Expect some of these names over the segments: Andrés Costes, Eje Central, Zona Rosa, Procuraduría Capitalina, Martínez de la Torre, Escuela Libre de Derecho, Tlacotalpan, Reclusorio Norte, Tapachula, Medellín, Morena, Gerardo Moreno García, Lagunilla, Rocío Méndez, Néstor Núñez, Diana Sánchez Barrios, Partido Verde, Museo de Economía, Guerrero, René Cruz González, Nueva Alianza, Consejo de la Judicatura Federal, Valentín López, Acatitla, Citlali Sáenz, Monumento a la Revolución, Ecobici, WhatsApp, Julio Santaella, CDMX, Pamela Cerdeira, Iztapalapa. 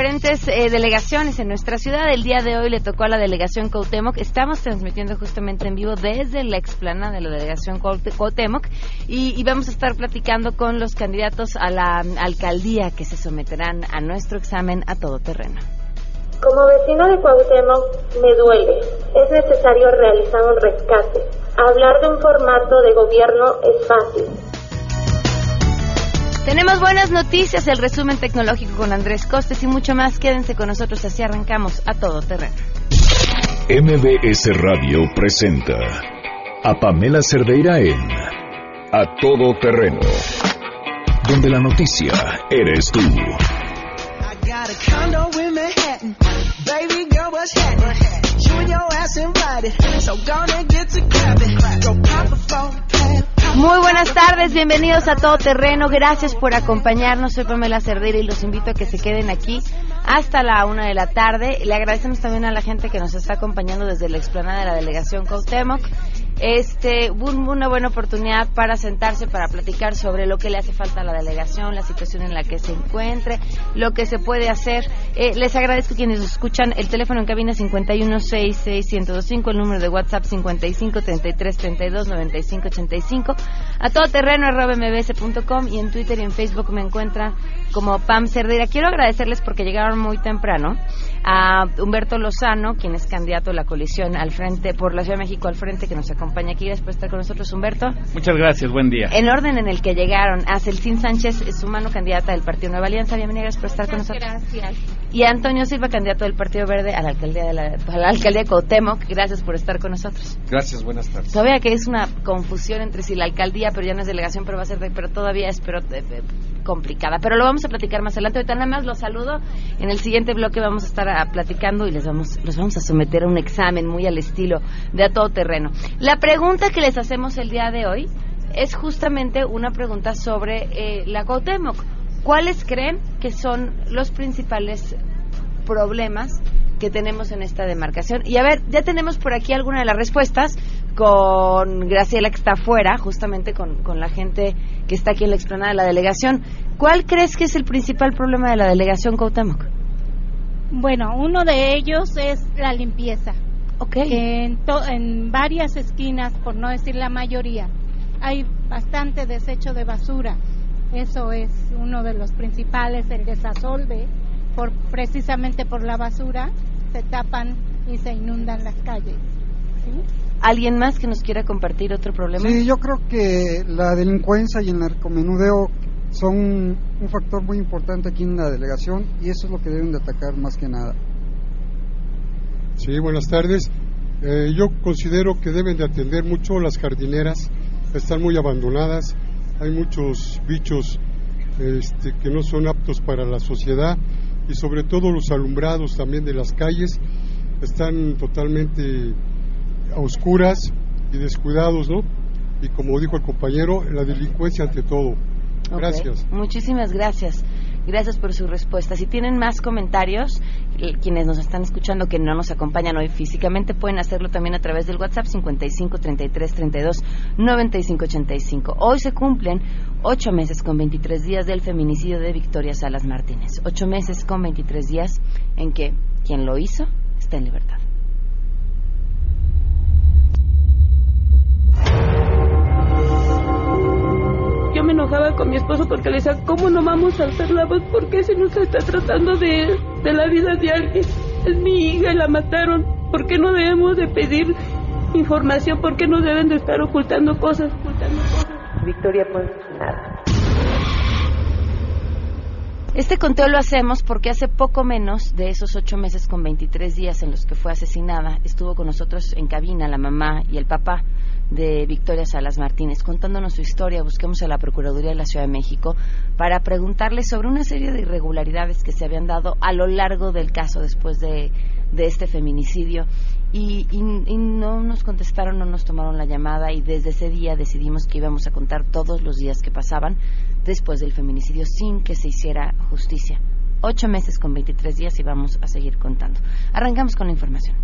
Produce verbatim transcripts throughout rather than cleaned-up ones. diferentes eh, delegaciones en nuestra ciudad. El día de hoy le tocó a la delegación Cuauhtémoc. Estamos transmitiendo justamente en vivo desde la explanada de la delegación Cuauhtémoc y, y vamos a estar platicando con los candidatos a la alcaldía que se someterán a nuestro examen a todo terreno. Como vecina de Cuauhtémoc, me duele. Es necesario realizar un rescate. Hablar de un formato de gobierno es fácil. Tenemos buenas noticias, el resumen tecnológico con Andrés Costes y mucho más. Quédense con nosotros, así arrancamos a todo terreno. M B S Radio presenta a Pamela Cerdeira en A Todo Terreno, donde la noticia eres tú. Muy buenas tardes, bienvenidos a Todo Terreno, gracias por acompañarnos, soy Pamela Cerdeira y los invito a que se queden aquí hasta la una de la tarde. Le agradecemos también a la gente que nos está acompañando desde la explanada de la delegación Cuauhtémoc. Este, un, una buena oportunidad para sentarse, para platicar sobre lo que le hace falta a la delegación, la situación en la que se encuentre, lo que se puede hacer. Eh, les agradezco a quienes nos escuchan. El teléfono en cabina cinco uno seis seis uno cero dos cinco, el número de WhatsApp cincuenta y cinco treinta y tres treinta y dos noventa y cinco ochenta y cinco, a todoterreno arroba m b s punto com y en Twitter y en Facebook me encuentran como Pam Cerdeira. Quiero agradecerles porque llegaron muy temprano a Humberto Lozano, quien es candidato de la coalición al frente por la Ciudad de México al frente, que nos acompaña acompaña aquí. Después de estar con nosotros, Humberto. Muchas gracias, buen día. En orden en el que llegaron, a Celsin Sánchez Sumano, candidata del Partido Nueva Alianza. Bienvenida, gracias por estar muchas con nosotros. Gracias. Y a Antonio Silva, candidato del Partido Verde a la alcaldía de, la, a la alcaldía de Cuauhtémoc. Gracias por estar con nosotros. Gracias, buenas tardes. Todavía que es una confusión entre si la alcaldía, pero ya no es delegación, pero va a ser, de, pero todavía espero de, de, complicada. Pero lo vamos a platicar más adelante. Ahorita nada más los saludo. En el siguiente bloque vamos a estar a, platicando y les vamos, los vamos a someter a un examen muy al estilo de A Todo Terreno. La pregunta que les hacemos el día de hoy es justamente una pregunta sobre eh, la Cuauhtémoc. ¿Cuáles creen que son los principales problemas que tenemos en esta demarcación? Y a ver, ya tenemos por aquí alguna de las respuestas con Graciela, que está afuera, justamente con, con la gente que está aquí en la explanada de la delegación. ¿Cuál crees que es el principal problema de la delegación Cuauhtémoc? Bueno, uno de ellos es la limpieza. Okay. En, to, en varias esquinas, por no decir la mayoría, hay bastante desecho de basura. Eso es uno de los principales, el desasolve, por, precisamente por la basura, se tapan y se inundan las calles. ¿Sí? ¿Alguien más que nos quiera compartir otro problema? Sí, yo creo que la delincuencia y el narcomenudeo son un factor muy importante aquí en la delegación y eso es lo que deben de atacar más que nada. Sí, buenas tardes. Eh, yo considero que deben de atender mucho las jardineras, están muy abandonadas, hay muchos bichos este, que no son aptos para la sociedad y sobre todo los alumbrados también de las calles están totalmente a oscuras y descuidados, ¿no? Y como dijo el compañero, la delincuencia ante todo. Gracias. Okay. Muchísimas gracias. Gracias por su respuesta. Si tienen más comentarios, quienes nos están escuchando que no nos acompañan hoy físicamente, pueden hacerlo también a través del WhatsApp cincuenta y cinco treinta y tres treinta y dos noventa y cinco ochenta y cinco. Hoy se cumplen ocho meses con veintitrés días del feminicidio de Victoria Salas Martínez. Ocho meses con veintitrés días en que quien lo hizo está en libertad. Yo me enojaba con mi esposo porque le decía, ¿cómo no vamos a hacer la voz? ¿Por qué se nos está tratando de, de la vida de alguien? Es mi hija y la mataron. ¿Por qué no debemos de pedir información? ¿Por qué no deben de estar ocultando cosas? Ocultando cosas? Victoria, pues nada. Este conteo lo hacemos porque hace poco menos de esos ocho meses con veintitrés días en los que fue asesinada, estuvo con nosotros en cabina la mamá y el papá de Victoria Salas Martínez, contándonos su historia. Busquemos a la Procuraduría de la Ciudad de México para preguntarle sobre una serie de irregularidades que se habían dado a lo largo del caso después de, de este feminicidio y, y, y no nos contestaron, no nos tomaron la llamada y desde ese día decidimos que íbamos a contar todos los días que pasaban después del feminicidio sin que se hiciera justicia. Ocho meses con veintitrés días y vamos a seguir contando. Arrancamos con la información.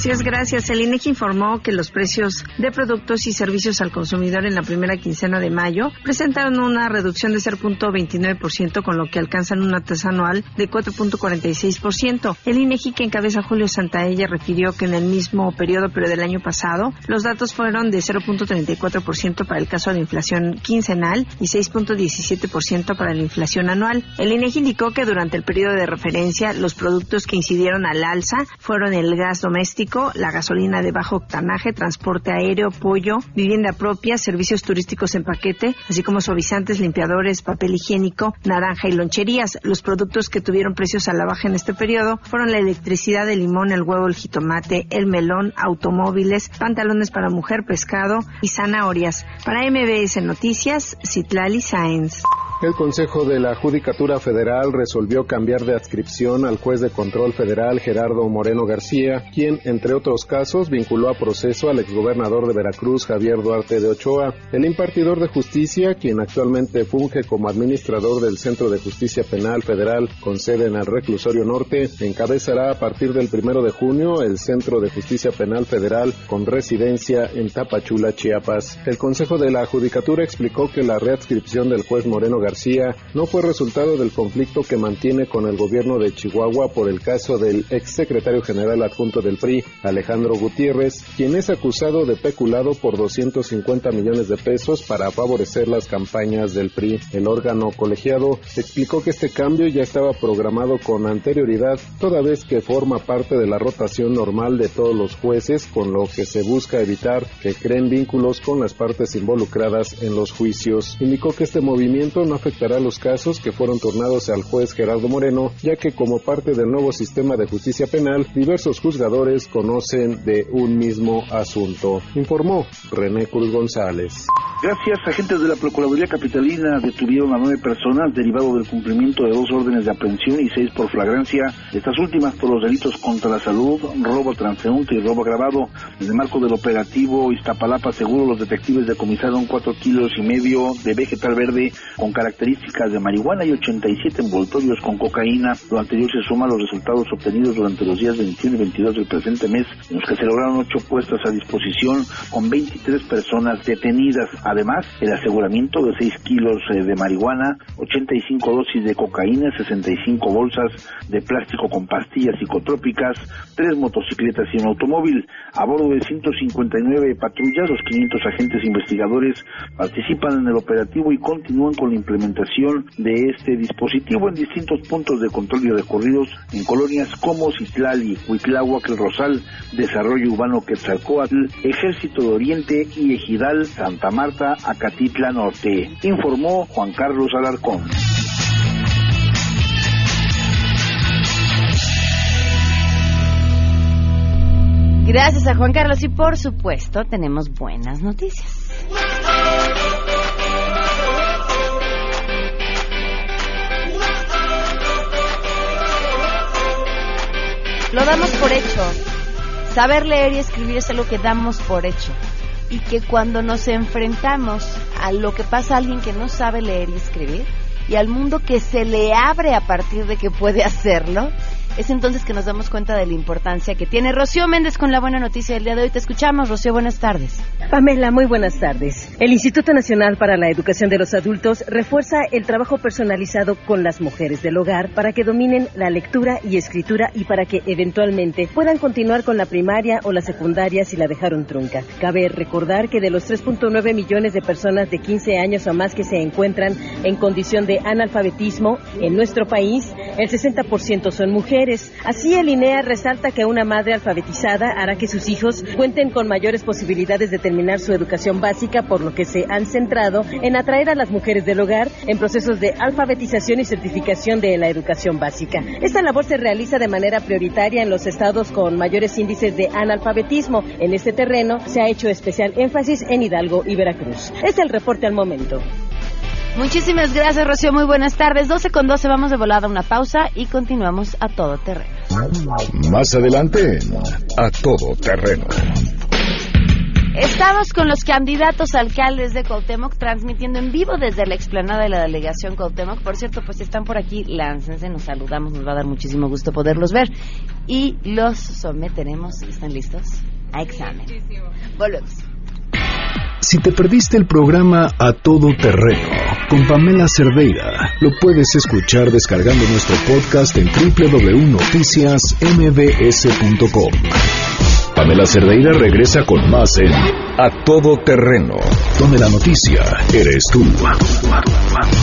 Así es, gracias. El INEGI informó que los precios de productos y servicios al consumidor en la primera quincena de mayo presentaron una reducción de cero punto veintinueve por ciento, con lo que alcanzan una tasa anual de cuatro punto cuarenta y seis por ciento. El INEGI, que encabeza Julio Santaella, refirió que en el mismo periodo, pero del año pasado, los datos fueron de cero punto treinta y cuatro por ciento para el caso de la inflación quincenal y seis punto diecisiete por ciento para la inflación anual. El INEGI indicó que durante el periodo de referencia, los productos que incidieron al alza fueron el gas doméstico, la gasolina de bajo octanaje, transporte aéreo, pollo, vivienda propia, servicios turísticos en paquete, así como suavizantes, limpiadores, papel higiénico, naranja y loncherías. Los productos que tuvieron precios a la baja en este periodo fueron la electricidad, el limón, el huevo, el jitomate, el melón, automóviles, pantalones para mujer, pescado y zanahorias. Para M B S Noticias, Citlali Sáenz. El Consejo de la Judicatura Federal resolvió cambiar de adscripción al juez de control federal Gerardo Moreno García, quien, entre otros casos, vinculó a proceso al exgobernador de Veracruz, Javier Duarte de Ochoa. El impartidor de justicia, quien actualmente funge como administrador del Centro de Justicia Penal Federal con sede en el Reclusorio Norte, encabezará a partir del primero de junio el Centro de Justicia Penal Federal con residencia en Tapachula, Chiapas. El Consejo de la Judicatura explicó que la readscripción del juez Moreno García García no fue resultado del conflicto que mantiene con el gobierno de Chihuahua por el caso del exsecretario general adjunto del P R I, Alejandro Gutiérrez, quien es acusado de peculado por doscientos cincuenta millones de pesos para favorecer las campañas del P R I. El órgano colegiado explicó que este cambio ya estaba programado con anterioridad, toda vez que forma parte de la rotación normal de todos los jueces, con lo que se busca evitar que creen vínculos con las partes involucradas en los juicios. Indicó que este movimiento no afectará los casos que fueron turnados al juez Gerardo Moreno, ya que como parte del nuevo sistema de justicia penal, diversos juzgadores conocen de un mismo asunto. Informó René Cruz González. Gracias. Agentes de la Procuraduría Capitalina detuvieron a nueve personas derivado del cumplimiento de dos órdenes de aprehensión y seis por flagrancia, estas últimas por los delitos contra la salud, robo transeúnte y robo agravado. En el marco del operativo Iztapalapa Seguro, los detectives decomisaron cuatro kilos y medio de vegetal verde con características de marihuana y ochenta y siete envoltorios con cocaína. Lo anterior se suma a los resultados obtenidos durante los días veintiuno y veintidós del presente mes, en los que se lograron ocho puestas a disposición con veintitrés personas detenidas. Además, el aseguramiento de seis kilos de marihuana, ochenta y cinco dosis de cocaína, sesenta y cinco bolsas de plástico con pastillas psicotrópicas, tres motocicletas y un automóvil. A bordo de ciento cincuenta y nueve patrullas, los quinientos agentes investigadores participan en el operativo y continúan con la implementación de este dispositivo en distintos puntos de control y recorridos en colonias como Citlali, Huitláhuac, El Rosal, Desarrollo Urbano Quetzalcóatl, Ejército de Oriente y Ejidal, Santa Marta, Acatitla Norte. Informó Juan Carlos Alarcón. Gracias a Juan Carlos y por supuesto tenemos buenas noticias. Lo damos por hecho. Saber leer y escribir es algo que damos por hecho. Y que cuando nos enfrentamos a lo que pasa a alguien que no sabe leer y escribir y al mundo que se le abre a partir de que puede hacerlo, es entonces que nos damos cuenta de la importancia que tiene. Rocío Méndez con la buena noticia del día de hoy. Te escuchamos, Rocío, buenas tardes. Pamela, muy buenas tardes. El Instituto Nacional para la Educación de los Adultos refuerza el trabajo personalizado con las mujeres del hogar para que dominen la lectura y escritura y para que eventualmente puedan continuar con la primaria o la secundaria si la dejaron trunca. Cabe recordar que de los tres punto nueve millones de personas de quince años o más que se encuentran en condición de analfabetismo en nuestro país, el sesenta por ciento son mujeres. Así el INEA resalta que una madre alfabetizada hará que sus hijos cuenten con mayores posibilidades de terminar su educación básica, por lo que se han centrado en atraer a las mujeres del hogar en procesos de alfabetización y certificación de la educación básica. Esta labor se realiza de manera prioritaria en los estados con mayores índices de analfabetismo. En este terreno se ha hecho especial énfasis en Hidalgo y Veracruz. Es el reporte al momento. Muchísimas gracias, Rocío, muy buenas tardes. doce con doce, vamos de volada a una pausa y continuamos a todo terreno. Más adelante, a todo terreno. Estamos con los candidatos alcaldes de Cuauhtémoc, transmitiendo en vivo desde la explanada de la delegación Cuauhtémoc. Por cierto, pues si están por aquí, láncense, nos saludamos, nos va a dar muchísimo gusto poderlos ver. Y los someteremos, ¿están listos? A examen. Volvemos. Si te perdiste el programa A Todo Terreno con Pamela Cerdeira, lo puedes escuchar descargando nuestro podcast en doble u doble u doble u punto noticias m b s punto com. Pamela Cerdeira regresa con más en A Todo Terreno, donde la noticia eres tú.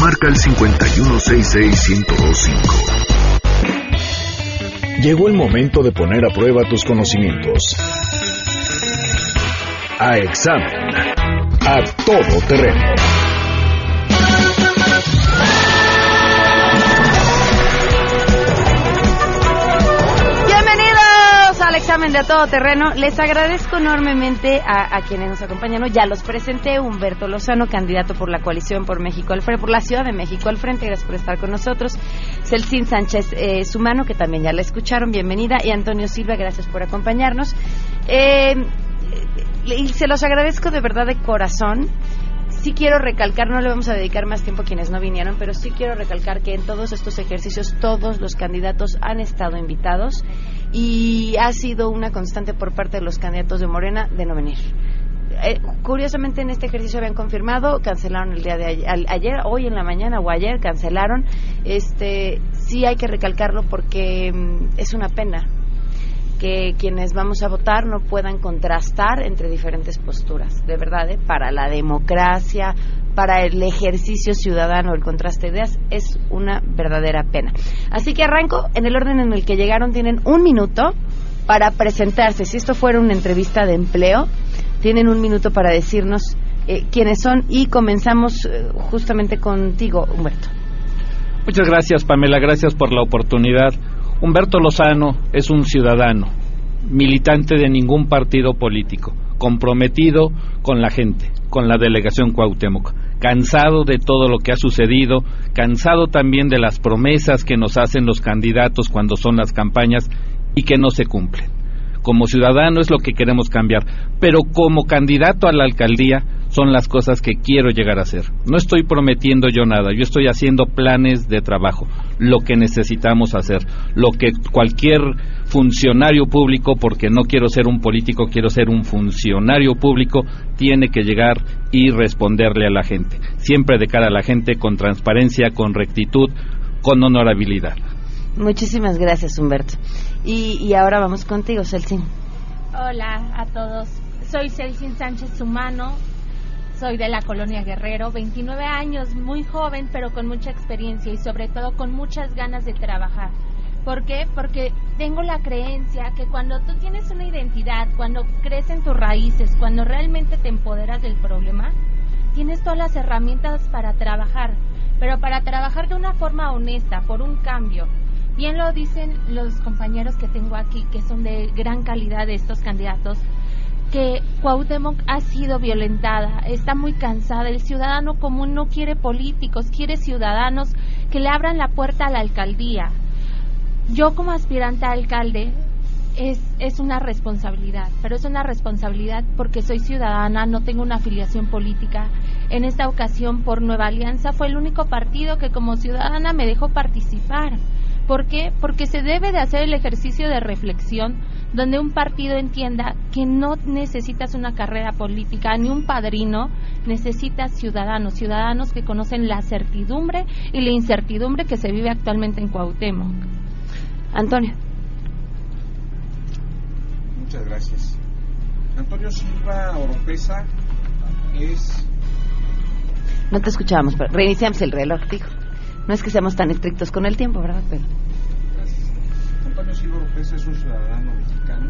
Marca el cinco uno seis seis uno cero cinco. Llegó el momento de poner a prueba tus conocimientos. A examen, a todo terreno. Bienvenidos al examen de A Todo Terreno. Les agradezco enormemente a, a quienes nos acompañan. Ya los presenté. Humberto Lozano, candidato por la coalición por México al Frente, por la Ciudad de México al Frente. Gracias por estar con nosotros. Celsin Sánchez eh, Sumano, que también ya la escucharon. Bienvenida. Y Antonio Silva, gracias por acompañarnos. Eh... Y se los agradezco de verdad de corazón. Sí quiero recalcar, no le vamos a dedicar más tiempo a quienes no vinieron, pero sí quiero recalcar que en todos estos ejercicios todos los candidatos han estado invitados y ha sido una constante por parte de los candidatos de Morena de no venir. Eh, curiosamente en este ejercicio habían confirmado, cancelaron el día de ayer, al, ayer, hoy en la mañana o ayer cancelaron. Este, sí hay que recalcarlo porque mm, es una pena que quienes vamos a votar no puedan contrastar entre diferentes posturas, de verdad, ¿eh? Para la democracia, para el ejercicio ciudadano, el contraste de ideas, es una verdadera pena. Así que arranco, en el orden en el que llegaron tienen un minuto para presentarse. Si esto fuera una entrevista de empleo, tienen un minuto para decirnos eh, quiénes son, y comenzamos eh, justamente contigo, Humberto. Muchas gracias, Pamela, gracias por la oportunidad. Humberto Lozano es un ciudadano, militante de ningún partido político, comprometido con la gente, con la delegación Cuauhtémoc, cansado de todo lo que ha sucedido, cansado también de las promesas que nos hacen los candidatos cuando son las campañas y que no se cumplen. Como ciudadano es lo que queremos cambiar, pero como candidato a la alcaldía son las cosas que quiero llegar a hacer. No estoy prometiendo yo nada, yo estoy haciendo planes de trabajo, lo que necesitamos hacer, lo que cualquier funcionario público, porque no quiero ser un político, quiero ser un funcionario público, tiene que llegar y responderle a la gente, siempre de cara a la gente, con transparencia, con rectitud, con honorabilidad. Muchísimas gracias, Humberto. Y, y ahora vamos contigo, Celsin. Hola a todos, soy Celsin Sánchez Sumano. Soy de la colonia Guerrero, veintinueve años, muy joven, pero con mucha experiencia y sobre todo con muchas ganas de trabajar. ¿Por qué? Porque tengo la creencia que cuando tú tienes una identidad, cuando crees en tus raíces, cuando realmente te empoderas del problema, tienes todas las herramientas para trabajar, pero para trabajar de una forma honesta, por un cambio. Bien lo dicen los compañeros que tengo aquí, que son de gran calidad de estos candidatos, que Cuauhtémoc ha sido violentada, está muy cansada, el ciudadano común no quiere políticos, quiere ciudadanos que le abran la puerta a la alcaldía. Yo como aspirante a alcalde es, es una responsabilidad, pero es una responsabilidad porque soy ciudadana, no tengo una afiliación política. En esta ocasión por Nueva Alianza fue el único partido que como ciudadana me dejó participar. ¿Por qué? Porque se debe de hacer el ejercicio de reflexión donde un partido entienda que no necesitas una carrera política ni un padrino, necesitas ciudadanos, ciudadanos que conocen la certidumbre y la incertidumbre que se vive actualmente en Cuauhtémoc. Antonio. Muchas gracias. Antonio Silva Oropeza es... No te escuchábamos, pero reiniciamos el reloj, dijo. No es que seamos tan estrictos con el tiempo, ¿verdad, Pedro? Gracias. Antonio Silva Oropeza es un ciudadano mexicano.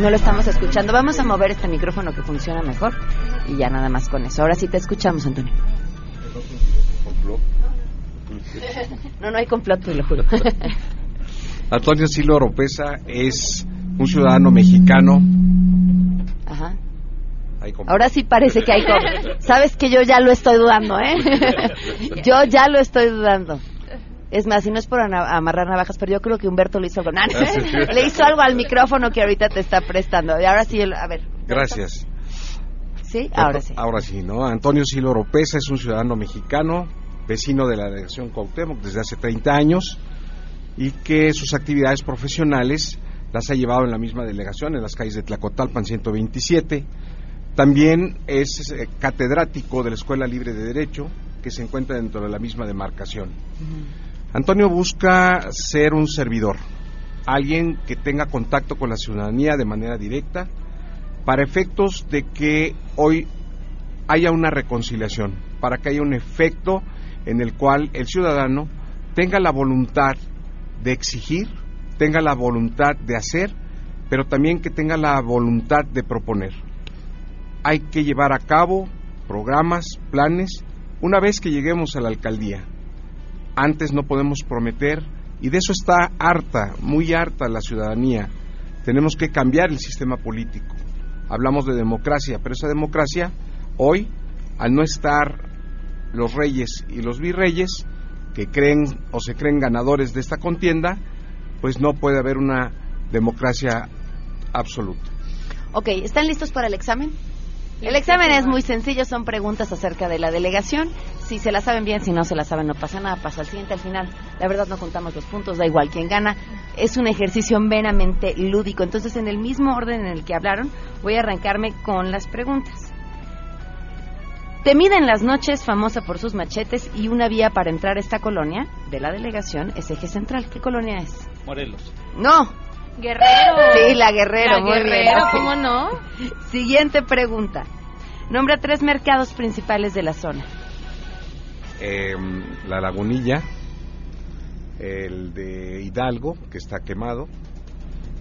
No lo estamos escuchando. Vamos a mover este micrófono que funciona mejor y ya nada más con eso. Ahora sí te escuchamos, Antonio. No, no hay complot, te lo juro. Antonio Silva Oropeza es un ciudadano mexicano. Ajá. Ahora sí parece que hay COVID. Sabes que yo ya lo estoy dudando, ¿eh? Yo ya lo estoy dudando. Es más, si no es por amarrar navajas, pero yo creo que Humberto le hizo algo. ¿No? Le hizo algo al micrófono que ahorita te está prestando. Y ahora sí, a ver. Gracias. ¿Sí? Ahora sí. Ahora sí, ¿no? Antonio Silva Oropeza es un ciudadano mexicano, vecino de la delegación Cuauhtémoc desde hace treinta años, y que sus actividades profesionales las ha llevado en la misma delegación, en las calles de Tlacotalpan ciento veintisiete. También es eh, catedrático de la Escuela Libre de Derecho, que se encuentra dentro de la misma demarcación. Uh-huh. Antonio busca ser un servidor, alguien que tenga contacto con la ciudadanía de manera directa, para efectos de que hoy haya una reconciliación, para que haya un efecto en el cual el ciudadano tenga la voluntad de exigir, tenga la voluntad de hacer, pero también que tenga la voluntad de proponer. Hay que llevar a cabo programas, planes, una vez que lleguemos a la alcaldía. Antes no podemos prometer, y de eso está harta, muy harta la ciudadanía. Tenemos que cambiar el sistema político. Hablamos de democracia, pero esa democracia hoy, al no estar los reyes y los virreyes, que creen o se creen ganadores de esta contienda, pues no puede haber una democracia absoluta. Ok, ¿están listos para el examen? El examen es muy sencillo, son preguntas acerca de la delegación. Si se la saben bien, si no se la saben, no pasa nada, pasa al siguiente. Al final, la verdad, no contamos los puntos, da igual quién gana. Es un ejercicio meramente lúdico. Entonces, en el mismo orden en el que hablaron, voy a arrancarme con las preguntas. Temida en las noches, famosa por sus machetes y una vía para entrar a esta colonia de la delegación es Eje Central. ¿Qué colonia es? Morelos. ¡No! Guerrero. Sí, la Guerrero, la muy Guerrero, bien. ¿Cómo no? Siguiente pregunta. Nombra tres mercados principales de la zona. Eh, la Lagunilla, el de Hidalgo, que está quemado,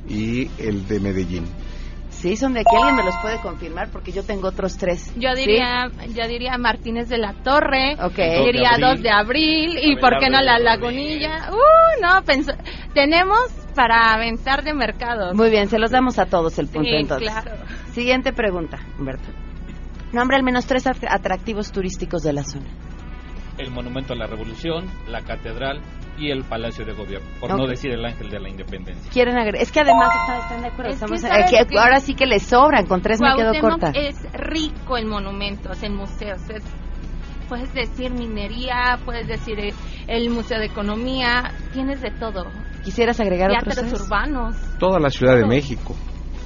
y el de Medellín. Sí, son de aquí. Alguien me los puede confirmar porque yo tengo otros tres. Yo diría, ¿sí? Yo diría Martínez de la Torre. Okay. Diría dos de abril. Y ver, ¿por qué no la Lagunilla? Uh, no, pensó, tenemos para aventar de mercados. Muy bien, se los damos a todos el punto, sí, entonces. Claro. Siguiente pregunta, Humberto. Nombra al menos tres atractivos turísticos de la zona. El Monumento a la Revolución, la Catedral y el Palacio de Gobierno, por okay. no decir el Ángel de la Independencia. Quieren agregar, es que además están, están de acuerdo. Es Estamos, que eh, que ahora sí que les sobran, con tres me quedo corta. Es rico en monumentos, en museos. Es, puedes decir minería, puedes decir el, el Museo de Economía, tienes de todo. ¿Quisieras agregar otros? Teatros urbanos. Toda la Ciudad de México,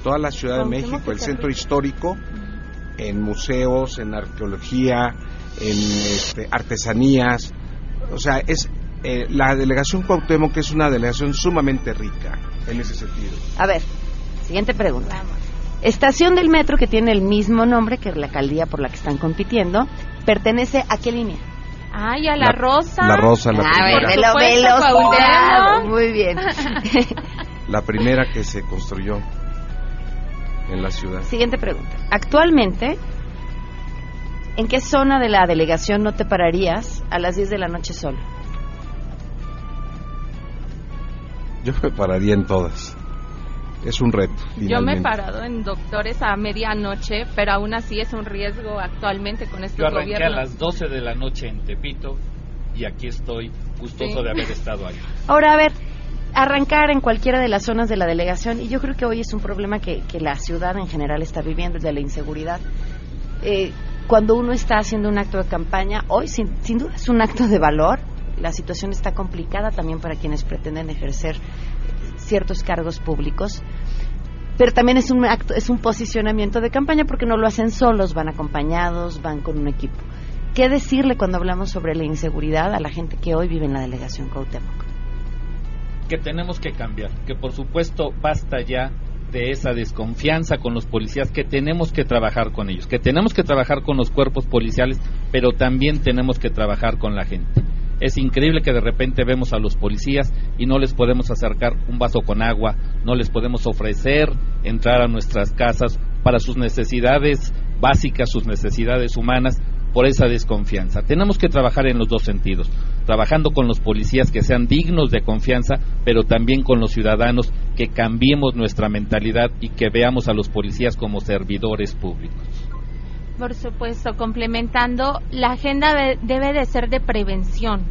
toda la Ciudad de México, el centro histórico, en museos, en arqueología, en este, artesanías. O sea, es eh, la delegación Cuauhtémoc, que es una delegación sumamente rica en ese sentido. A ver, siguiente pregunta. Vamos. Estación del metro que tiene el mismo nombre que la alcaldía por la que están compitiendo, ¿pertenece a qué línea? Ay, a la, la Rosa. La Rosa, la a primera. Ver, velo, velo, velo. Muy bien. La primera que se construyó en la ciudad. Siguiente pregunta. Actualmente, ¿en qué zona de la delegación no te pararías a las diez de la noche solo? Yo me pararía en todas. Es un reto, finalmente. Yo me he parado en Doctores a medianoche, pero aún así es un riesgo actualmente con este gobierno. Yo arranqué gobierno. a las doce de la noche en Tepito y aquí estoy gustoso sí. de haber estado ahí. Ahora, a ver, arrancar en cualquiera de las zonas de la delegación, y yo creo que hoy es un problema que, que la ciudad en general está viviendo, de la inseguridad. Eh, cuando uno está haciendo un acto de campaña, hoy sin, sin duda es un acto de valor. La situación está complicada también para quienes pretenden ejercer ciertos cargos públicos, pero también es un acto, es un posicionamiento de campaña, porque no lo hacen solos, van acompañados, van con un equipo. ¿Qué decirle cuando hablamos sobre la inseguridad a la gente que hoy vive en la delegación Cuauhtémoc? Que tenemos que cambiar, que por supuesto basta ya de esa desconfianza con los policías, que tenemos que trabajar con ellos, que tenemos que trabajar con los cuerpos policiales, pero también tenemos que trabajar con la gente. Es increíble que de repente vemos a los policías y no les podemos acercar un vaso con agua, no les podemos ofrecer entrar a nuestras casas para sus necesidades básicas, sus necesidades humanas, por esa desconfianza. Tenemos que trabajar en los dos sentidos, trabajando con los policías que sean dignos de confianza, pero también con los ciudadanos, que cambiemos nuestra mentalidad y que veamos a los policías como servidores públicos. Por supuesto, complementando, la agenda debe de ser de prevención,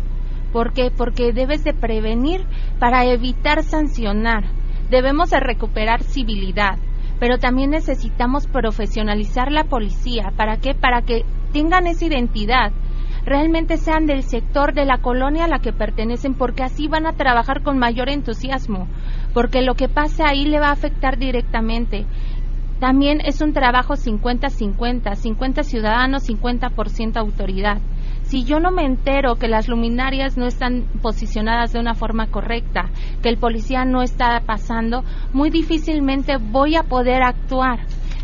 ¿Por qué? Porque debes de prevenir para evitar sancionar. Debemos de recuperar civilidad, pero también necesitamos profesionalizar la policía. ¿Para qué? Para que tengan esa identidad, realmente sean del sector, de la colonia a la que pertenecen, porque así van a trabajar con mayor entusiasmo, porque lo que pasa ahí le va a afectar directamente. También es un trabajo cincuenta cincuenta, cincuenta ciudadanos, cincuenta por ciento autoridad. Si yo no me entero que las luminarias no están posicionadas de una forma correcta, que el policía no está pasando, muy difícilmente voy a poder actuar.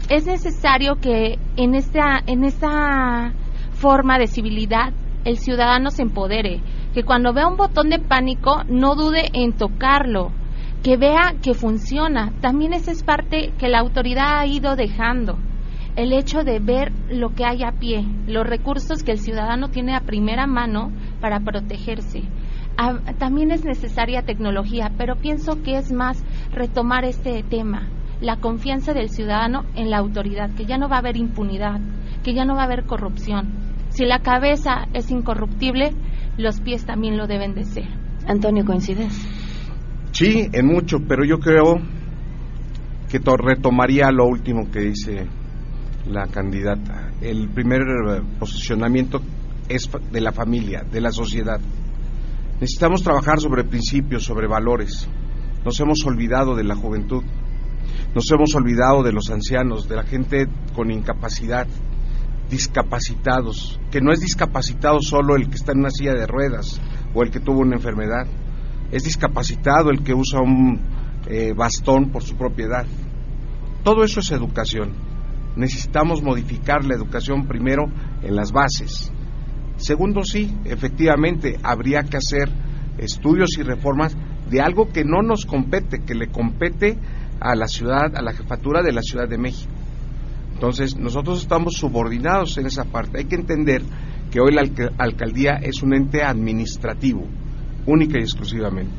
Es necesario que en esta, en esta forma de civilidad el ciudadano se empodere, que cuando vea un botón de pánico no dude en tocarlo, que vea que funciona. También esa es parte que la autoridad ha ido dejando. El hecho de ver lo que hay a pie, los recursos que el ciudadano tiene a primera mano para protegerse. Ah, también es necesaria tecnología, pero pienso que es más retomar este tema, la confianza del ciudadano en la autoridad, que ya no va a haber impunidad, que ya no va a haber corrupción. Si la cabeza es incorruptible, los pies también lo deben de ser. Antonio, ¿coincides? Sí, en mucho, pero yo creo que to- retomaría lo último que dice la candidata. El primer posicionamiento es de la familia, de la sociedad. Necesitamos trabajar sobre principios, sobre valores. Nos hemos olvidado de la juventud, nos hemos olvidado de los ancianos, de la gente con incapacidad, discapacitados, que no es discapacitado solo el que está en una silla de ruedas o el que tuvo una enfermedad, es discapacitado el que usa un eh, bastón por su propia edad. Todo eso es educación. Necesitamos modificar la educación primero en las bases. Segundo, sí, efectivamente, habría que hacer estudios y reformas de algo que no nos compete, que le compete a la ciudad, a la jefatura de la Ciudad de México. Entonces, nosotros estamos subordinados en esa parte. Hay que entender que hoy la alcaldía es un ente administrativo, única y exclusivamente.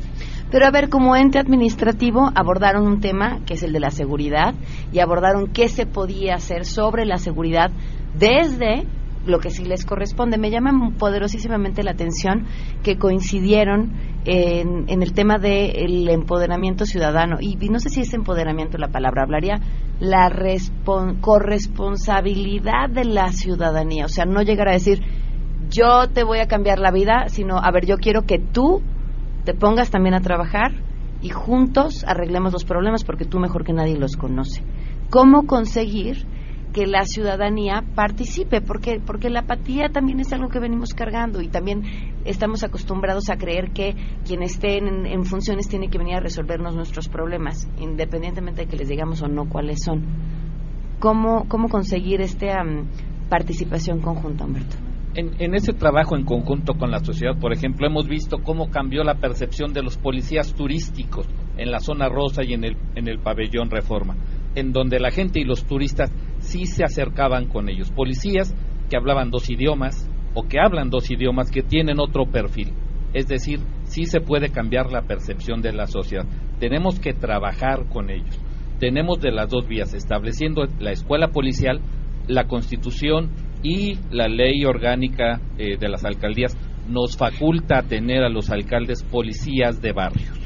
Pero a ver, como ente administrativo abordaron un tema que es el de la seguridad y abordaron qué se podía hacer sobre la seguridad desde lo que sí les corresponde. Me llama poderosísimamente la atención que coincidieron en, en el tema del empoderamiento ciudadano. Y no sé si es empoderamiento la palabra, hablaría la respon- corresponsabilidad de la ciudadanía. O sea, no llegar a decir yo te voy a cambiar la vida, sino a ver, yo quiero que tú te pongas también a trabajar y juntos arreglemos los problemas porque tú mejor que nadie los conoce. ¿Cómo conseguir que la ciudadanía participe? Porque, porque la apatía también es algo que venimos cargando y también estamos acostumbrados a creer que quien esté en, en funciones tiene que venir a resolvernos nuestros problemas, independientemente de que les digamos o no cuáles son. ¿Cómo, cómo conseguir esta um, participación conjunta, Humberto? En, en ese trabajo en conjunto con la sociedad, por ejemplo, hemos visto cómo cambió la percepción de los policías turísticos en la zona rosa y en el, en el pabellón Reforma, en donde la gente y los turistas sí se acercaban con ellos. Policías que hablaban dos idiomas o que hablan dos idiomas, que tienen otro perfil. Es decir, sí se puede cambiar la percepción de la sociedad. Tenemos que trabajar con ellos. Tenemos de las dos vías, estableciendo la escuela policial, la Constitución y la ley orgánica eh, de las alcaldías nos faculta tener a los alcaldes policías de barrios.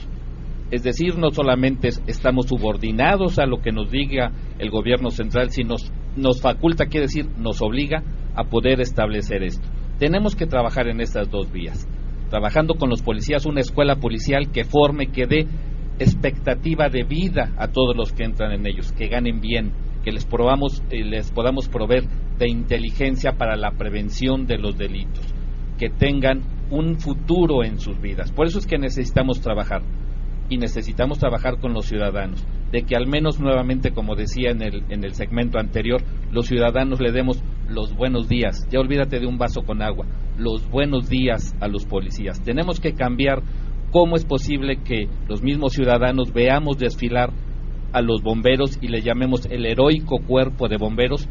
Es decir, no solamente estamos subordinados a lo que nos diga el gobierno central, sino nos, nos faculta, quiere decir, nos obliga a poder establecer esto. Tenemos que trabajar en estas dos vías, trabajando con los policías, una escuela policial que forme, que dé expectativa de vida a todos los que entran en ellos, que ganen bien, que les, probamos, eh, les podamos proveer de inteligencia para la prevención de los delitos, que tengan un futuro en sus vidas. Por eso es que necesitamos trabajar, y necesitamos trabajar con los ciudadanos, de que al menos nuevamente, como decía en el, en el segmento anterior, los ciudadanos le demos los buenos días. Ya olvídate de un vaso con agua, los buenos días a los policías. Tenemos que cambiar cómo es posible que los mismos ciudadanos veamos desfilar a los bomberos y le llamemos el heroico cuerpo de bomberos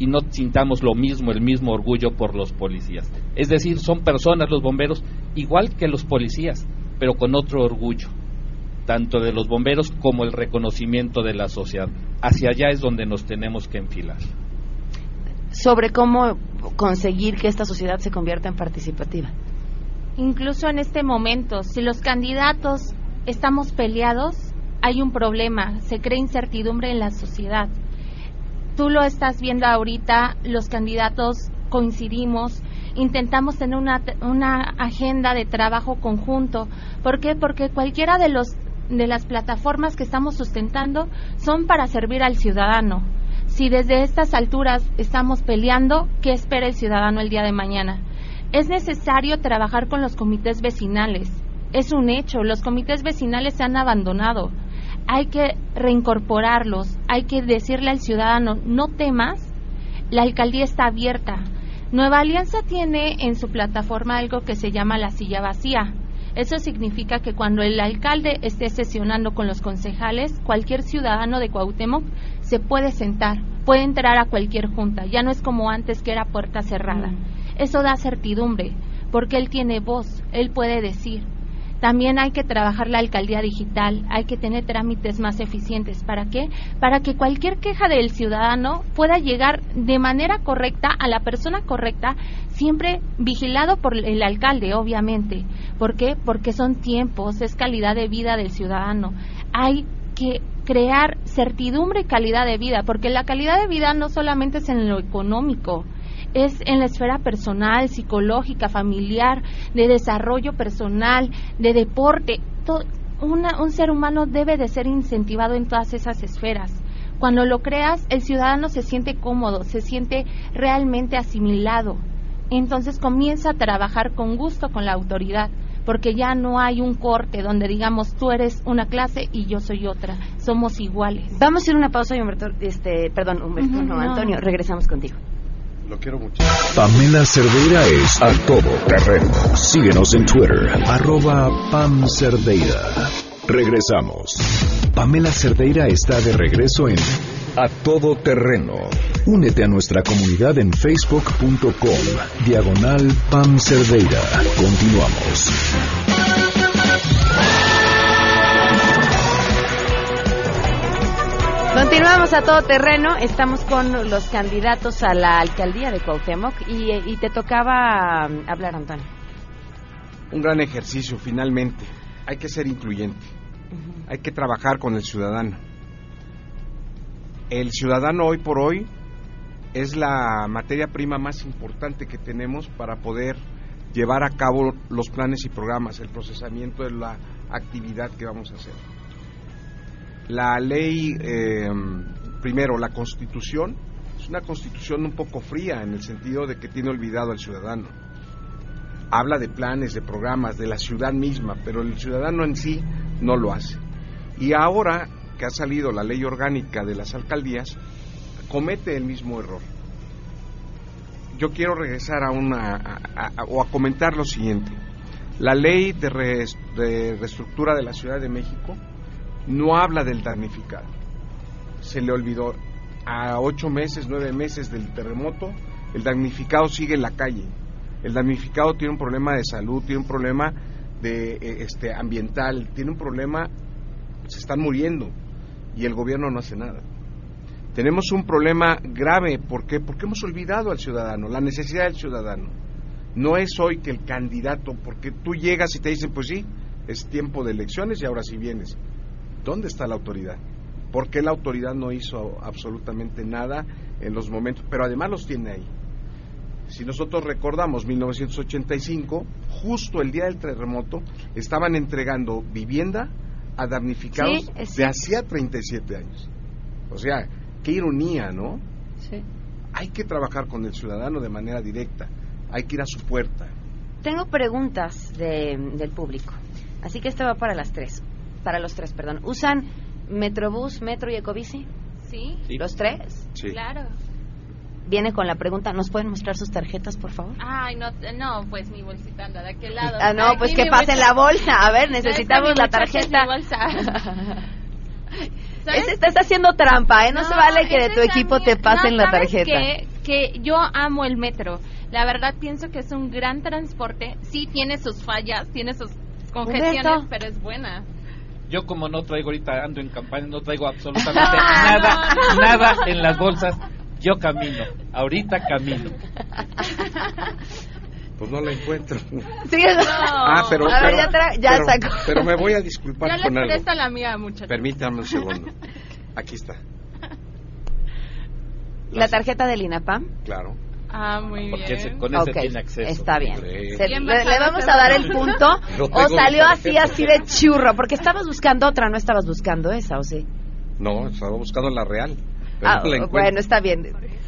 y no sintamos lo mismo, el mismo orgullo por los policías. Es decir, son personas los bomberos, igual que los policías, pero con otro orgullo, tanto de los bomberos como el reconocimiento de la sociedad. Hacia allá es donde nos tenemos que enfilar. Sobre cómo conseguir que esta sociedad se convierta en participativa. incluso en este momento, si los candidatos estamos peleados, hay un problema, se crea incertidumbre en la sociedad. Tú lo estás viendo ahorita, los candidatos coincidimos, intentamos tener una, una agenda de trabajo conjunto. ¿Por qué? Porque cualquiera de los de las plataformas que estamos sustentando son para servir al ciudadano. Si desde estas alturas estamos peleando, ¿qué espera el ciudadano el día de mañana? Es necesario trabajar con los comités vecinales. Es un hecho, los comités vecinales se han abandonado. Hay que reincorporarlos, hay que decirle al ciudadano, no temas, la alcaldía está abierta. Nueva Alianza tiene en su plataforma algo que se llama la silla vacía. Eso significa que cuando el alcalde esté sesionando con los concejales, cualquier ciudadano de Cuauhtémoc se puede sentar, puede entrar a cualquier junta. Ya no es como antes que era puerta cerrada. Mm. Eso da certidumbre, porque él tiene voz, él puede decir. También hay que trabajar la alcaldía digital, hay que tener trámites más eficientes. ¿Para qué? Para que cualquier queja del ciudadano pueda llegar de manera correcta a la persona correcta, siempre vigilado por el alcalde, obviamente. ¿Por qué? Porque son tiempos, es calidad de vida del ciudadano. Hay que crear certidumbre y calidad de vida, porque la calidad de vida no solamente es en lo económico, es en la esfera personal, psicológica, familiar, de desarrollo personal, de deporte. Todo, una, un ser humano debe de ser incentivado en todas esas esferas. Cuando lo creas, el ciudadano se siente cómodo, se siente realmente asimilado. Entonces comienza a trabajar con gusto con la autoridad, porque ya no hay un corte donde digamos tú eres una clase y yo soy otra, somos iguales. Vamos a ir a una pausa, Humberto, este, perdón, Humberto, uh-huh, no, no, Antonio, regresamos contigo. Lo quiero mucho. Pamela Cerdeira es a todo terreno. Síguenos en Twitter, arroba Pam Cerdeira. Regresamos. Pamela Cerdeira está de regreso en A Todo Terreno. Únete a nuestra comunidad en facebook punto com, diagonal Pam Cerdeira. Continuamos. Continuamos a todo terreno, estamos con los candidatos a la alcaldía de Cuauhtémoc y, y te tocaba hablar, Antonio. Un gran ejercicio, finalmente. Hay que ser incluyente, uh-huh. Hay que trabajar con el ciudadano. El ciudadano hoy por hoy es la materia prima más importante que tenemos para poder llevar a cabo los planes y programas, el procesamiento de la actividad que vamos a hacer. La ley, eh, primero, la Constitución, es una Constitución un poco fría en el sentido de que tiene olvidado al ciudadano. Habla de planes, de programas, de la ciudad misma, pero el ciudadano en sí no lo hace. Y ahora que ha salido la ley orgánica de las alcaldías, comete el mismo error. Yo quiero regresar a una, a, a, o a comentar lo siguiente. La ley de, re, de reestructura de la Ciudad de México no habla del damnificado. Se le olvidó. A ocho meses, nueve meses del terremoto, el damnificado sigue en la calle. El damnificado tiene un problema de salud, tiene un problema de este ambiental, tiene un problema, se están muriendo y el gobierno no hace nada. Tenemos un problema grave. ¿Por qué? Porque hemos olvidado al ciudadano, la necesidad del ciudadano. No es hoy que el candidato, porque tú llegas y te dicen, pues sí, es tiempo de elecciones y ahora sí vienes. ¿Dónde está la autoridad? ¿Por qué la autoridad no hizo absolutamente nada en los momentos? Pero además los tiene ahí. Si nosotros recordamos mil novecientos ochenta y cinco, justo el día del terremoto, estaban entregando vivienda a damnificados, sí, sí, de hacía treinta y siete años. O sea, qué ironía, ¿no? Sí. Hay que trabajar con el ciudadano de manera directa. Hay que ir a su puerta. Tengo preguntas de, del público. Así que esto va para las tres. Para los tres, perdón. ¿Usan Metrobús, Metro y Ecobici? Sí. ¿Los tres? Sí. Claro. Viene con la pregunta, ¿nos pueden mostrar sus tarjetas, por favor? Ay, no, no, pues mi bolsita anda de aquel lado. Ah, no, pues que pase la bolsa. A ver, necesitamos la tarjeta. Ese está, está haciendo trampa, ¿eh? No, no se vale que de tu equipo te pasen no, la tarjeta. Que, que yo amo el metro. La verdad pienso que es un gran transporte. Sí tiene sus fallas, tiene sus congestiones, Humberto, pero es buena. Yo como no traigo ahorita, ando en campaña, no traigo absolutamente ah, nada, no. nada en las bolsas. Yo camino, ahorita camino. Pues no la encuentro. Sí, no. Ah, pero, a ver, pero, ya tra- ya pero, sacó. Pero me voy a disculpar con algo. Yo le presto la mía, muchachos. Permítame un segundo. Aquí está. ¿La tarjeta del INAPAM? Claro. Ah, muy porque bien. Porque con ese okay, tiene acceso. Está bien. Se, le, le vamos a dar el punto. O salió así, así de churro. Porque estabas buscando otra, no estabas buscando esa, ¿o sí? No, estaba buscando la real. Ah, no la bueno, está bien.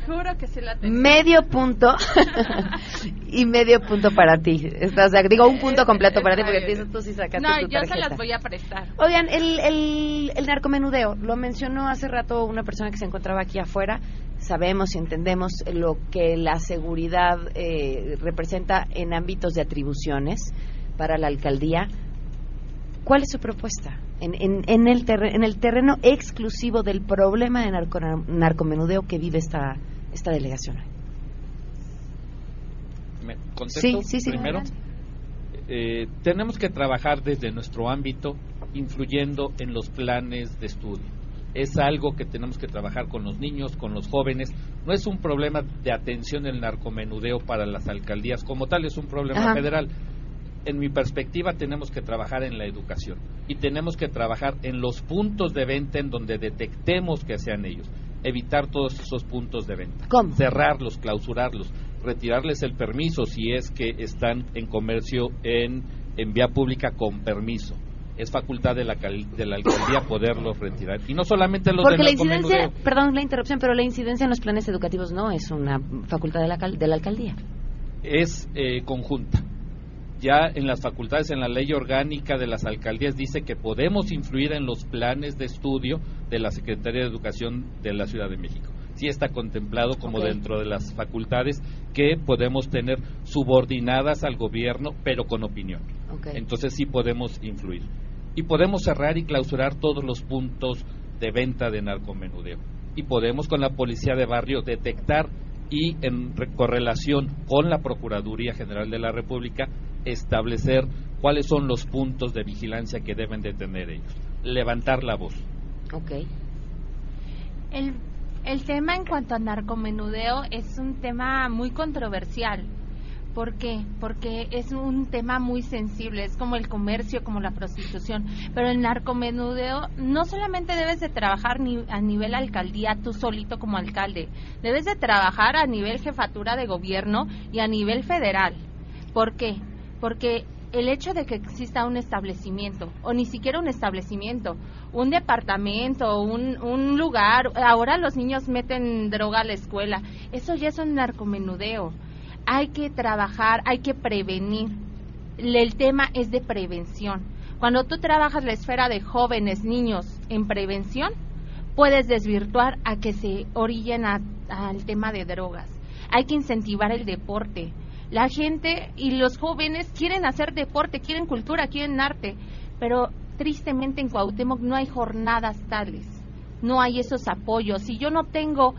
Juro que sí la tengo. Medio punto y medio punto para ti. O sea, digo, un punto completo para ti, porque tú sí sacaste tu tarjeta. No, yo se las voy a prestar. Oigan, el, el, el narcomenudeo, lo mencionó hace rato una persona que se encontraba aquí afuera. Sabemos y entendemos lo que la seguridad eh, representa en ámbitos de atribuciones para la alcaldía. ¿Cuál es su propuesta? En, en, en, el terreno, en el terreno exclusivo del problema de narco, narcomenudeo que vive esta, esta delegación. ¿Me contesto sí, sí, sí, primero? Eh, tenemos que trabajar desde nuestro ámbito, influyendo en los planes de estudio. Es algo que tenemos que trabajar con los niños, con los jóvenes. No es un problema de atención del narcomenudeo para las alcaldías como tal, es un problema Ajá. federal. En mi perspectiva, tenemos que trabajar en la educación y tenemos que trabajar en los puntos de venta en donde detectemos que sean ellos. Evitar todos esos puntos de venta. ¿Cómo? Cerrarlos, clausurarlos, retirarles el permiso si es que están en comercio en, en vía pública con permiso. Es facultad de la, de la alcaldía poderlos retirar. Y no solamente los Porque de la incidencia, perdón la interrupción, pero la incidencia en los planes educativos no es una facultad de la, de la alcaldía. Es eh, conjunta. Ya en las facultades, en la ley orgánica de las alcaldías, dice que podemos influir en los planes de estudio de la Secretaría de Educación de la Ciudad de México. Sí está contemplado como okay. dentro de las facultades que podemos tener subordinadas al gobierno, pero con opinión. Okay. Entonces sí podemos influir. Y podemos cerrar y clausurar todos los puntos de venta de narcomenudeo. Y podemos con la policía de barrio detectar y en correlación con la Procuraduría General de la República establecer cuáles son los puntos de vigilancia que deben de tener ellos. Levantar la voz. Okay. El, el tema en cuanto a narcomenudeo es un tema muy controversial. ¿Por qué? Porque es un tema muy sensible, es como el comercio, como la prostitución, pero el narcomenudeo no solamente debes de trabajar ni a nivel alcaldía tú solito como alcalde, debes de trabajar a nivel jefatura de gobierno y a nivel federal. ¿Por qué? Porque el hecho de que exista un establecimiento, o ni siquiera un establecimiento, un departamento, un, un lugar, ahora los niños meten droga a la escuela, eso ya es un narcomenudeo. Hay que trabajar, hay que prevenir. El tema es de prevención. Cuando tú trabajas la esfera de jóvenes, niños, en prevención, puedes desvirtuar a que se orillen al tema de drogas. Hay que incentivar el deporte. La gente y los jóvenes quieren hacer deporte, quieren cultura, quieren arte, pero tristemente en Cuauhtémoc no hay jornadas tales, no hay esos apoyos. Si yo no tengo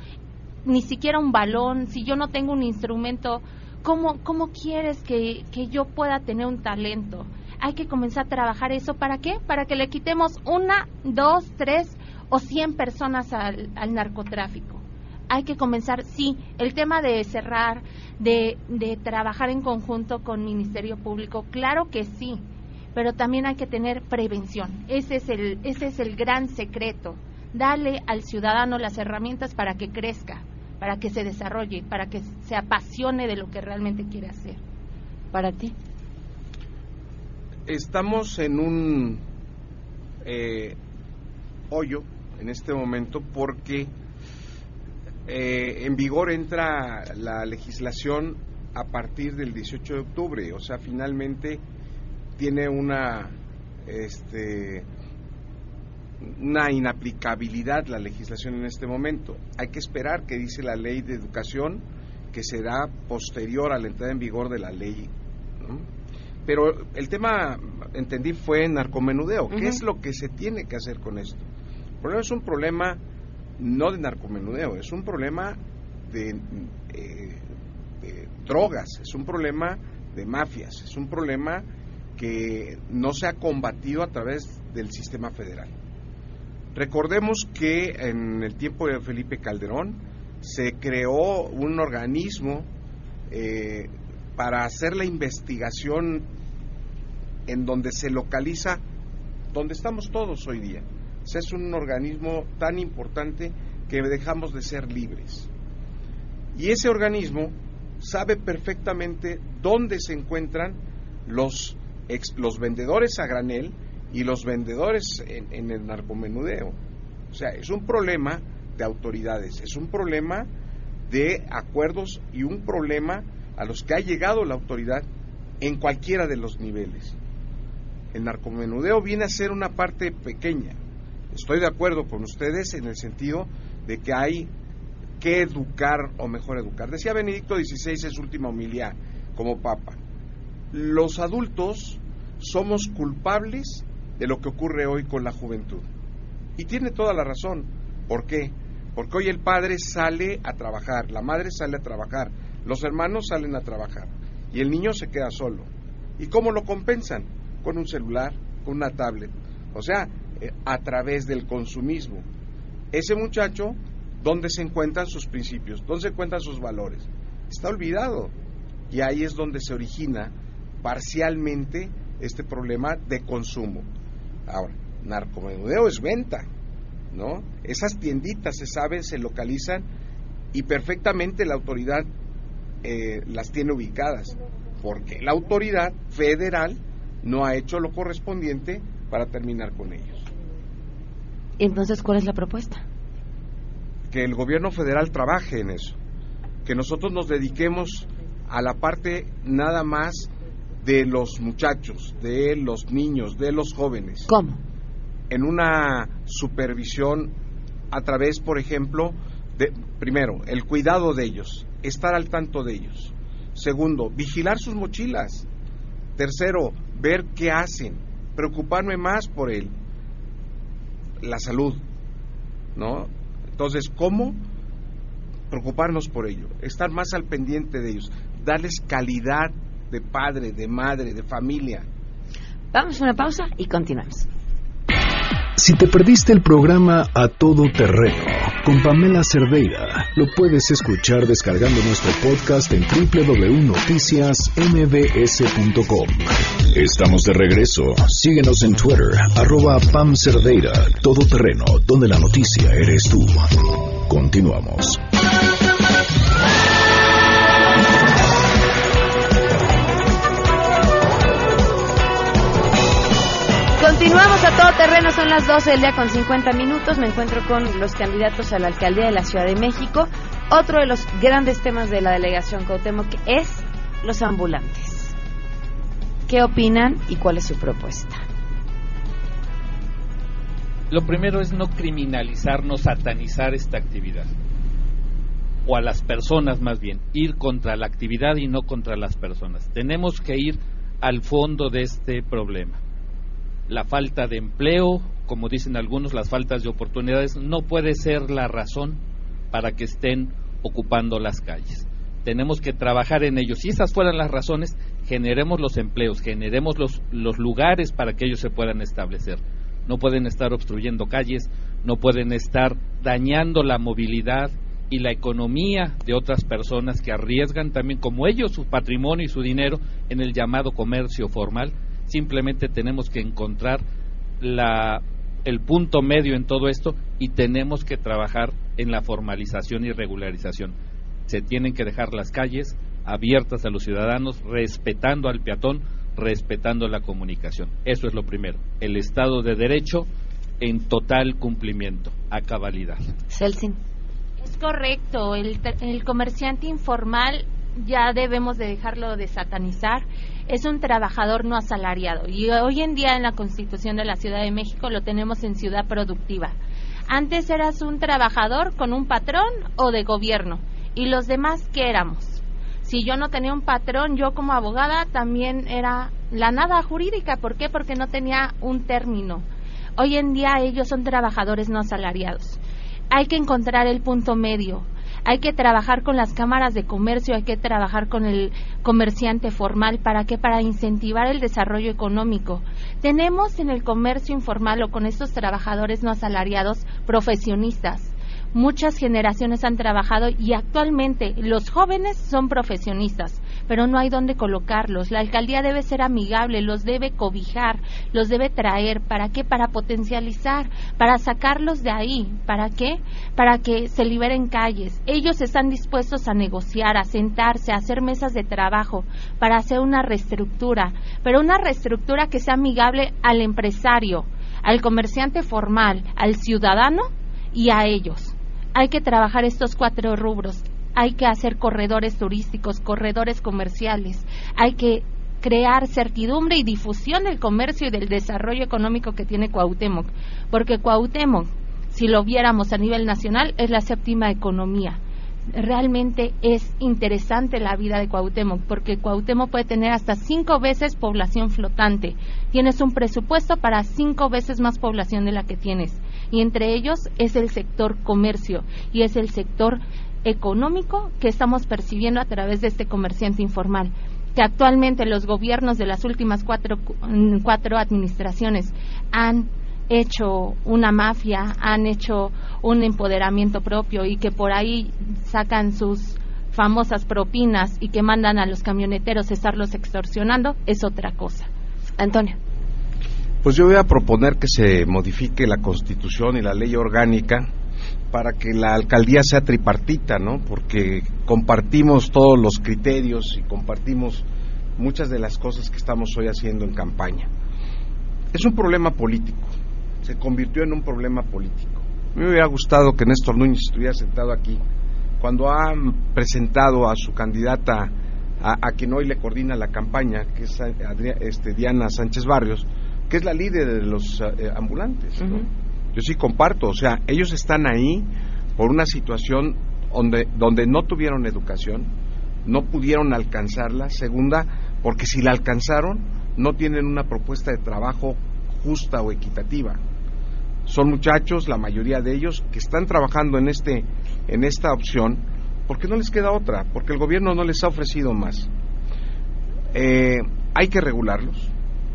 ni siquiera un balón, si yo no tengo un instrumento, ¿cómo, cómo quieres que, que yo pueda tener un talento? Hay que comenzar a trabajar eso, ¿para qué? Para que le quitemos una, dos, tres o cien personas al, al narcotráfico. Hay que comenzar, sí, el tema de cerrar, de, de trabajar en conjunto con Ministerio Público, claro que sí, pero también hay que tener prevención. Ese es el, ese es el gran secreto, darle al ciudadano las herramientas para que crezca, para que se desarrolle, para que se apasione de lo que realmente quiere hacer. Para ti. Estamos en un eh, hoyo en este momento porque eh, en vigor entra la legislación a partir del dieciocho de octubre, o sea, finalmente tiene una este una inaplicabilidad la legislación en este momento. Hay que esperar que dice la ley de educación, que será posterior a la entrada en vigor de la ley, ¿no? Pero el tema, entendí, fue narcomenudeo. ¿Qué uh-huh. es lo que se tiene que hacer con esto? El problema es un problema no de narcomenudeo, es un problema de, eh, de drogas, es un problema de mafias, es un problema que no se ha combatido a través del sistema federal. Recordemos que en el tiempo de Felipe Calderón se creó un organismo eh, para hacer la investigación en donde se localiza donde estamos todos hoy día. O sea, es un organismo tan importante que dejamos de ser libres. Y ese organismo sabe perfectamente dónde se encuentran los, ex, los vendedores a granel y los vendedores en, en el narcomenudeo. O sea, es un problema de autoridades, es un problema de acuerdos y un problema a los que ha llegado la autoridad en cualquiera de los niveles. El narcomenudeo viene a ser una parte pequeña. Estoy de acuerdo con ustedes en el sentido de que hay que educar o mejor educar. Decía Benedicto dieciséis en su última homilía como Papa: los adultos somos culpables de lo que ocurre hoy con la juventud. Y tiene toda la razón. ¿Por qué? Porque hoy el padre sale a trabajar, la madre sale a trabajar, los hermanos salen a trabajar y el niño se queda solo. ¿Y cómo lo compensan? Con un celular, con una tablet. O sea, a través del consumismo. Ese muchacho, ¿dónde se encuentran sus principios? ¿Dónde se encuentran sus valores? Está olvidado. Y ahí es donde se origina parcialmente este problema de consumo. Ahora, narcomenudeo es venta, ¿no? Esas tienditas se saben, se localizan y perfectamente la autoridad eh, las tiene ubicadas, porque la autoridad federal no ha hecho lo correspondiente para terminar con ellos. Entonces, ¿cuál es la propuesta? Que el gobierno federal trabaje en eso, que nosotros nos dediquemos a la parte nada más de los muchachos, de los niños, de los jóvenes. ¿Cómo? En una supervisión a través, por ejemplo, de, primero, el cuidado de ellos, estar al tanto de ellos. Segundo, vigilar sus mochilas. Tercero, ver qué hacen, preocuparme más por él, la salud, ¿no? Entonces, ¿cómo? Preocuparnos por ello, estar más al pendiente de ellos, darles calidad de padre, de madre, de familia. Vamos a una pausa y continuamos. Si te perdiste el programa A Todo Terreno con Pamela Cerdeira, lo puedes escuchar descargando nuestro podcast en doble u doble u doble u punto noticias m b s punto com. Estamos de regreso. Síguenos en Twitter, arroba Pam Cerdeira, Todo Terreno, donde la noticia eres tú. Continuamos. Continuamos a todo terreno, son las doce del día con cincuenta minutos. Me encuentro con los candidatos a la alcaldía de la Ciudad de México. Otro de los grandes temas de la delegación Cuauhtémoc es los ambulantes. ¿Qué opinan y cuál es su propuesta? Lo primero es no criminalizar, no satanizar esta actividad. O a las personas más bien, ir contra la actividad y no contra las personas. Tenemos que ir al fondo de este problema. La falta de empleo, como dicen algunos, las faltas de oportunidades, no puede ser la razón para que estén ocupando las calles. Tenemos que trabajar en ello. Si esas fueran las razones, generemos los empleos, generemos los, los lugares para que ellos se puedan establecer. No pueden estar obstruyendo calles, no pueden estar dañando la movilidad y la economía de otras personas que arriesgan también, como ellos, su patrimonio y su dinero en el llamado comercio formal. Simplemente tenemos que encontrar la, el punto medio en todo esto y tenemos que trabajar en la formalización y regularización. Se tienen que dejar las calles abiertas a los ciudadanos, respetando al peatón, respetando la comunicación. Eso es lo primero. El Estado de Derecho en total cumplimiento, a cabalidad. Celsin. Es correcto. El, el comerciante informal ya debemos de dejarlo de satanizar. Es un trabajador no asalariado y hoy en día en la Constitución de la Ciudad de México lo tenemos en ciudad productiva. Antes eras un trabajador con un patrón o de gobierno y los demás, ¿qué éramos? Si yo no tenía un patrón, yo como abogada también era la nada jurídica. ¿Por qué? Porque no tenía un término. Hoy en día ellos son trabajadores no asalariados. Hay que encontrar el punto medio. Hay que trabajar con las cámaras de comercio, hay que trabajar con el comerciante formal. ¿Para qué? Para incentivar el desarrollo económico. Tenemos en el comercio informal o con estos trabajadores no asalariados profesionistas. Muchas generaciones han trabajado y actualmente los jóvenes son profesionistas. pero no hay dónde colocarlos. La alcaldía debe ser amigable, los debe cobijar, los debe traer. ¿Para qué? Para potencializar, para sacarlos de ahí. ¿Para qué? Para que se liberen calles. Ellos están dispuestos a negociar, a sentarse, a hacer mesas de trabajo, para hacer una reestructura, pero una reestructura que sea amigable al empresario, al comerciante formal, al ciudadano y a ellos. Hay que trabajar estos cuatro rubros, hay que hacer corredores turísticos, corredores comerciales, hay que crear certidumbre y difusión del comercio y del desarrollo económico que tiene Cuauhtémoc, porque Cuauhtémoc, si lo viéramos a nivel nacional, es la séptima economía. Realmente es interesante la vida de Cuauhtémoc, porque Cuauhtémoc puede tener hasta cinco veces población flotante. Tienes un presupuesto para cinco veces más población de la que tienes, y entre ellos es el sector comercio y es el sector económico que estamos percibiendo a través de este comerciante informal, que actualmente los gobiernos de las últimas cuatro, cuatro administraciones han hecho una mafia, han hecho un empoderamiento propio, y que por ahí sacan sus famosas propinas y que mandan a los camioneteros a estarlos extorsionando, es otra cosa. Antonio. Pues yo voy a proponer que se modifique la Constitución y la ley orgánica para que la alcaldía sea tripartita, ¿no? Porque compartimos todos los criterios y compartimos muchas de las cosas que estamos hoy haciendo en campaña. Es un problema político, se convirtió en un problema político. Me hubiera gustado que Néstor Núñez estuviera sentado aquí cuando ha presentado a su candidata, a, a quien hoy le coordina la campaña, que es Adria, este, Diana Sánchez Barrios, que es la líder de los eh, ambulantes, ¿no? Uh-huh. Yo sí comparto, o sea, ellos están ahí por una situación donde, donde no tuvieron educación, no pudieron alcanzarla. Segunda, porque si la alcanzaron, no tienen una propuesta de trabajo justa o equitativa. Son muchachos, la mayoría de ellos, que están trabajando en este, en esta opción, porque no les queda otra, porque el gobierno no les ha ofrecido más. Eh, hay que regularlos,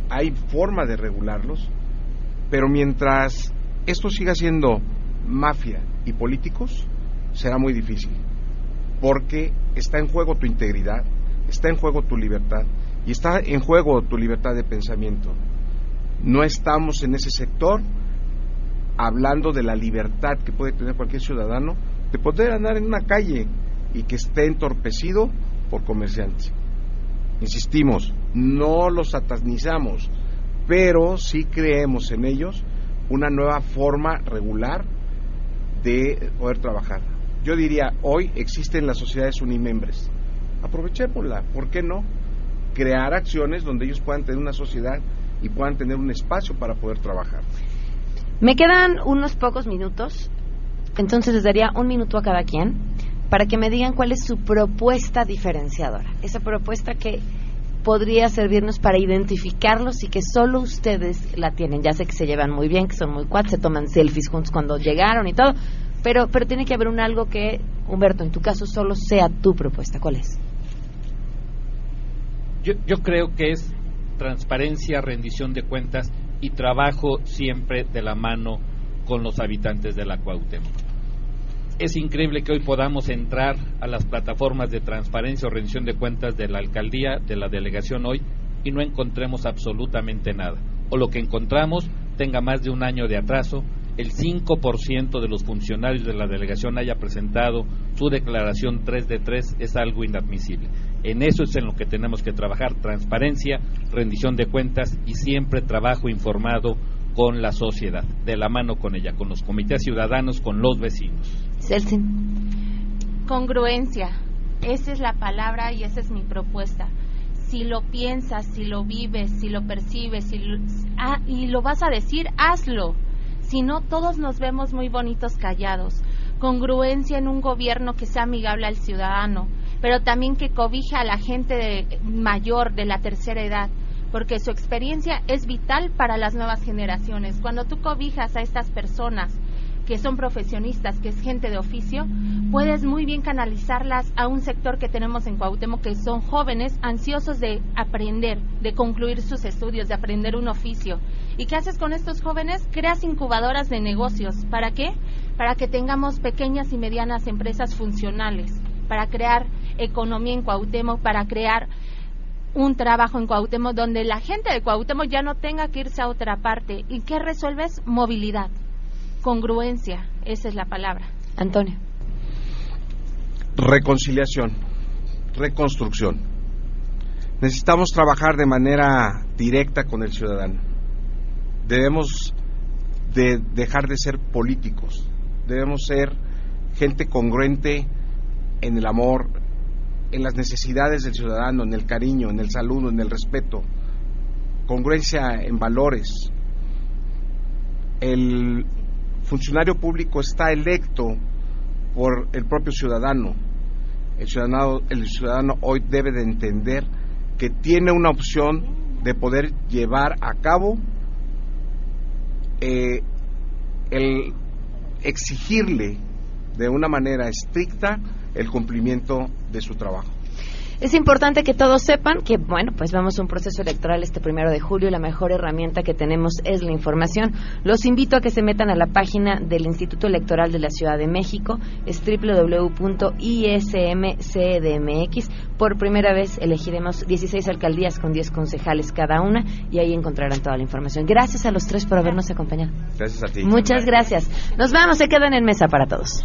hay forma de regularlos, pero mientras esto siga siendo mafia y políticos, será muy difícil, porque está en juego tu integridad, está en juego tu libertad, y está en juego tu libertad de pensamiento. No estamos en ese sector hablando de la libertad que puede tener cualquier ciudadano de poder andar en una calle y que esté entorpecido por comerciantes. Insistimos, no los satanizamos, pero sí creemos en ellos una nueva forma regular de poder trabajar. Yo diría, hoy existen las sociedades unimembres, aprovechémosla, ¿por qué no? Crear acciones donde ellos puedan tener una sociedad y puedan tener un espacio para poder trabajar. Me quedan unos pocos minutos, entonces les daría un minuto a cada quien para que me digan cuál es su propuesta diferenciadora, esa propuesta que podría servirnos para identificarlos y que solo ustedes la tienen. Ya sé que se llevan muy bien, que son muy cuates, se toman selfies juntos cuando llegaron y todo, pero, pero tiene que haber un algo que, Humberto, en tu caso solo sea tu propuesta. ¿Cuál es? Yo, yo creo que es transparencia, rendición de cuentas y trabajo siempre de la mano con los habitantes de la Cuauhtémoc. Es increíble que hoy podamos entrar a las plataformas de transparencia o rendición de cuentas de la alcaldía, de la delegación hoy, y no encontremos absolutamente nada. O lo que encontramos tenga más de un año de atraso, el cinco por ciento de los funcionarios de la delegación haya presentado su declaración tres de tres, es algo inadmisible. En eso es en lo que tenemos que trabajar: transparencia, rendición de cuentas y siempre trabajo informado con la sociedad, de la mano con ella, con los comités ciudadanos, con los vecinos. Celsin. Congruencia, esa es la palabra y esa es mi propuesta. Si lo piensas, si lo vives, si lo percibes si lo, ah, y lo vas a decir, hazlo. Si no, todos nos vemos muy bonitos callados. Congruencia en un gobierno que sea amigable al ciudadano, pero también que cobija a la gente de, mayor, de la tercera edad, porque su experiencia es vital para las nuevas generaciones. Cuando tú cobijas a estas personas que son profesionistas, que es gente de oficio, puedes muy bien canalizarlas a un sector que tenemos en Cuauhtémoc, que son jóvenes ansiosos de aprender, de concluir sus estudios, de aprender un oficio. ¿Y qué haces con estos jóvenes? Creas incubadoras de negocios. ¿Para qué? Para que tengamos pequeñas y medianas empresas funcionales, para crear economía en Cuauhtémoc, para crear un trabajo en Cuauhtémoc donde la gente de Cuauhtémoc ya no tenga que irse a otra parte. ¿Y qué resuelves? Movilidad, congruencia, esa es la palabra. Antonio. Reconciliación, reconstrucción. Necesitamos trabajar de manera directa con el ciudadano. Debemos de dejar de ser políticos. Debemos ser gente congruente en el amor, en las necesidades del ciudadano, en el cariño, en el saludo, en el respeto, congruencia en valores. El funcionario público está electo por el propio ciudadano. El ciudadano, el ciudadano hoy debe de entender que tiene una opción de poder llevar a cabo eh, el exigirle de una manera estricta el cumplimiento de su trabajo. Es importante que todos sepan que, bueno, pues vamos a un proceso electoral este primero de julio y la mejor herramienta que tenemos es la información. Los invito a que se metan a la página del Instituto Electoral de la Ciudad de México, es doble u doble u doble u punto i ese eme ce de eme equis. Por primera vez elegiremos dieciséis alcaldías con diez concejales cada una y ahí encontrarán toda la información. Gracias a los tres por habernos acompañado. Gracias a ti. Muchas gracias. Nos vamos, se quedan en Mesa para Todos.